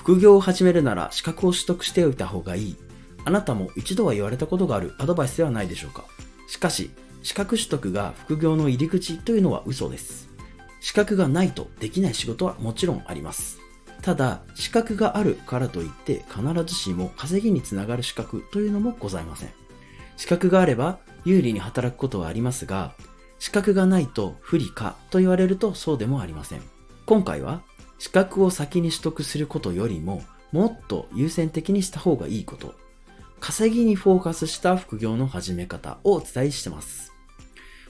副業を始めるなら資格を取得しておいた方がいい。あなたも一度は言われたことがあるアドバイスではないでしょうか。しかし、資格取得が副業の入り口というのは嘘です。資格がないとできない仕事はもちろんあります。ただ、資格があるからといって必ずしも稼ぎにつながる資格というのもございません。資格があれば有利に働くことはありますが、資格がないと不利かと言われるとそうでもありません。今回は資格を先に取得することよりももっと優先的にした方がいいこと、稼ぎにフォーカスした副業の始め方をお伝えしてます。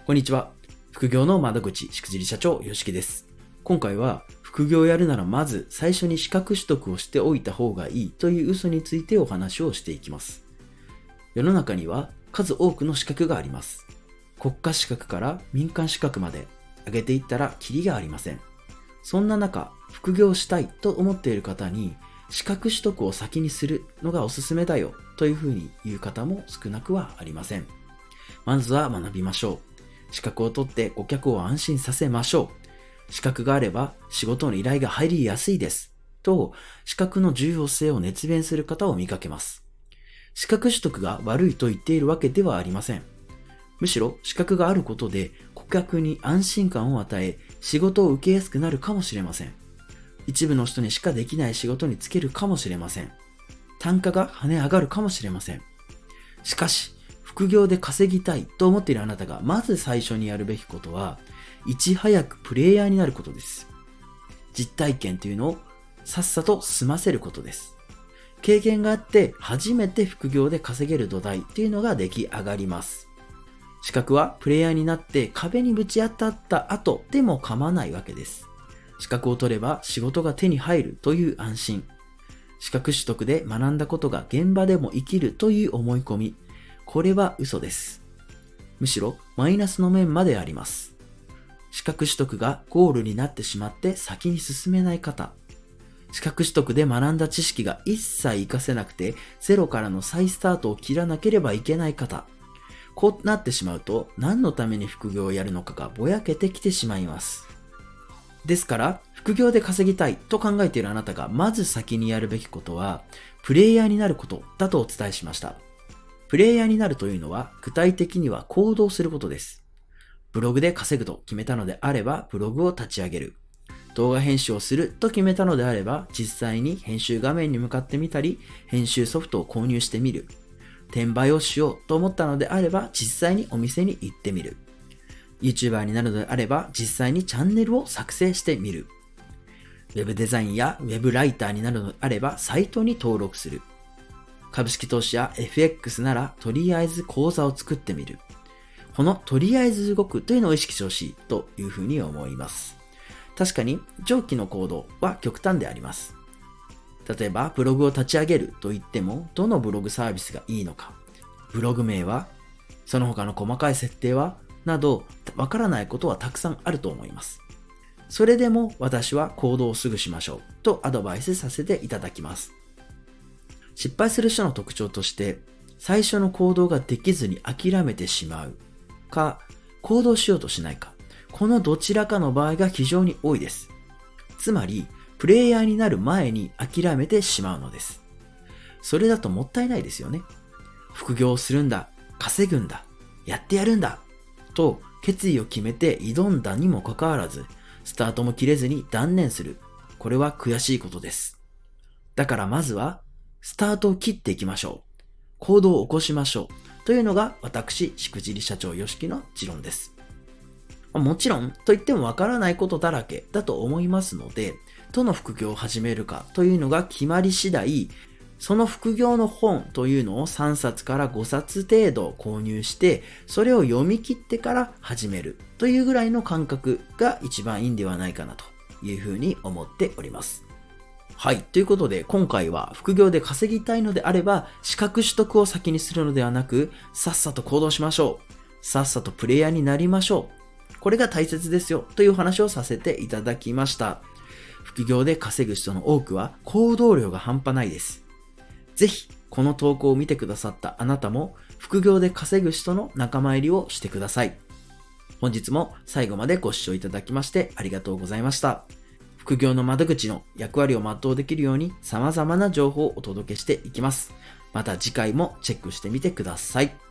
こんにちは。副業の窓口しくじり社長よしきです。今回は副業をやるならまず最初に資格取得をしておいた方がいいという嘘についてお話をしていきます。世の中には数多くの資格があります。国家資格から民間資格まで上げていったらキリがありません。そんな中、副業したいと思っている方に資格取得を先にするのがおすすめだよというふうに言う方も少なくはありません。まずは学びましょう。資格を取って顧客を安心させましょう。資格があれば仕事の依頼が入りやすいですと、資格の重要性を熱弁する方を見かけます。資格取得が悪いと言っているわけではありません。むしろ資格があることで顧客に安心感を与え、仕事を受けやすくなるかもしれません。一部の人にしかできない仕事に就けるかもしれません。単価が跳ね上がるかもしれません。しかし、副業で稼ぎたいと思っているあなたがまず最初にやるべきことは、いち早くプレイヤーになることです。実体験というのをさっさと済ませることです。経験があって初めて副業で稼げる土台というのが出来上がります。資格はプレイヤーになって壁にぶち当たった後でも構わないわけです。資格を取れば仕事が手に入るという安心。資格取得で学んだことが現場でも生きるという思い込み。これは嘘です。むしろマイナスの面まであります。資格取得がゴールになってしまって先に進めない方。資格取得で学んだ知識が一切活かせなくてゼロからの再スタートを切らなければいけない方。こうなってしまうと何のために副業をやるのかがぼやけてきてしまいます。ですから、副業で稼ぎたいと考えているあなたがまず先にやるべきことは、プレイヤーになることだとお伝えしました。プレイヤーになるというのは、具体的には行動することです。ブログで稼ぐと決めたのであれば、ブログを立ち上げる。動画編集をすると決めたのであれば、実際に編集画面に向かってみたり、編集ソフトを購入してみる。転売をしようと思ったのであれば、実際にお店に行ってみる。YouTuber になるのであれば実際にチャンネルを作成してみる。ウェブデザインやウェブライターになるのであればサイトに登録する。株式投資や FX ならとりあえず口座を作ってみる。このとりあえず動くというのを意識してほしいというふうに思います。確かに上記の行動は極端であります。例えばブログを立ち上げるといってもどのブログサービスがいいのか、ブログ名は、その他の細かい設定はなど、わからないことはたくさんあると思います。それでも私は行動をすぐしましょうとアドバイスさせていただきます。失敗する人の特徴として、最初の行動ができずに諦めてしまうか、行動しようとしないか、このどちらかの場合が非常に多いです。つまり、プレイヤーになる前に諦めてしまうのです。それだともったいないですよね。副業をするんだ、稼ぐんだ、やってやるんだと決意を決めて挑んだにもかかわらず、スタートも切れずに断念する。これは悔しいことです。だからまずは、スタートを切っていきましょう。行動を起こしましょう。というのが私、しくじり社長よしきの持論です。もちろん、といってもわからないことだらけだと思いますので、どの副業を始めるかというのが決まり次第、その副業の本というのを3冊から5冊程度購入して、それを読み切ってから始めるというぐらいの感覚が一番いいんではないかなというふうに思っております。はい。ということで今回は副業で稼ぎたいのであれば、資格取得を先にするのではなく、さっさと行動しましょう。さっさとプレイヤーになりましょう。これが大切ですよという話をさせていただきました。副業で稼ぐ人の多くは行動量が半端ないです。ぜひこの投稿を見てくださったあなたも副業で稼ぐ人の仲間入りをしてください。本日も最後までご視聴いただきましてありがとうございました。副業の窓口の役割を全うできるように様々な情報をお届けしていきます。また次回もチェックしてみてください。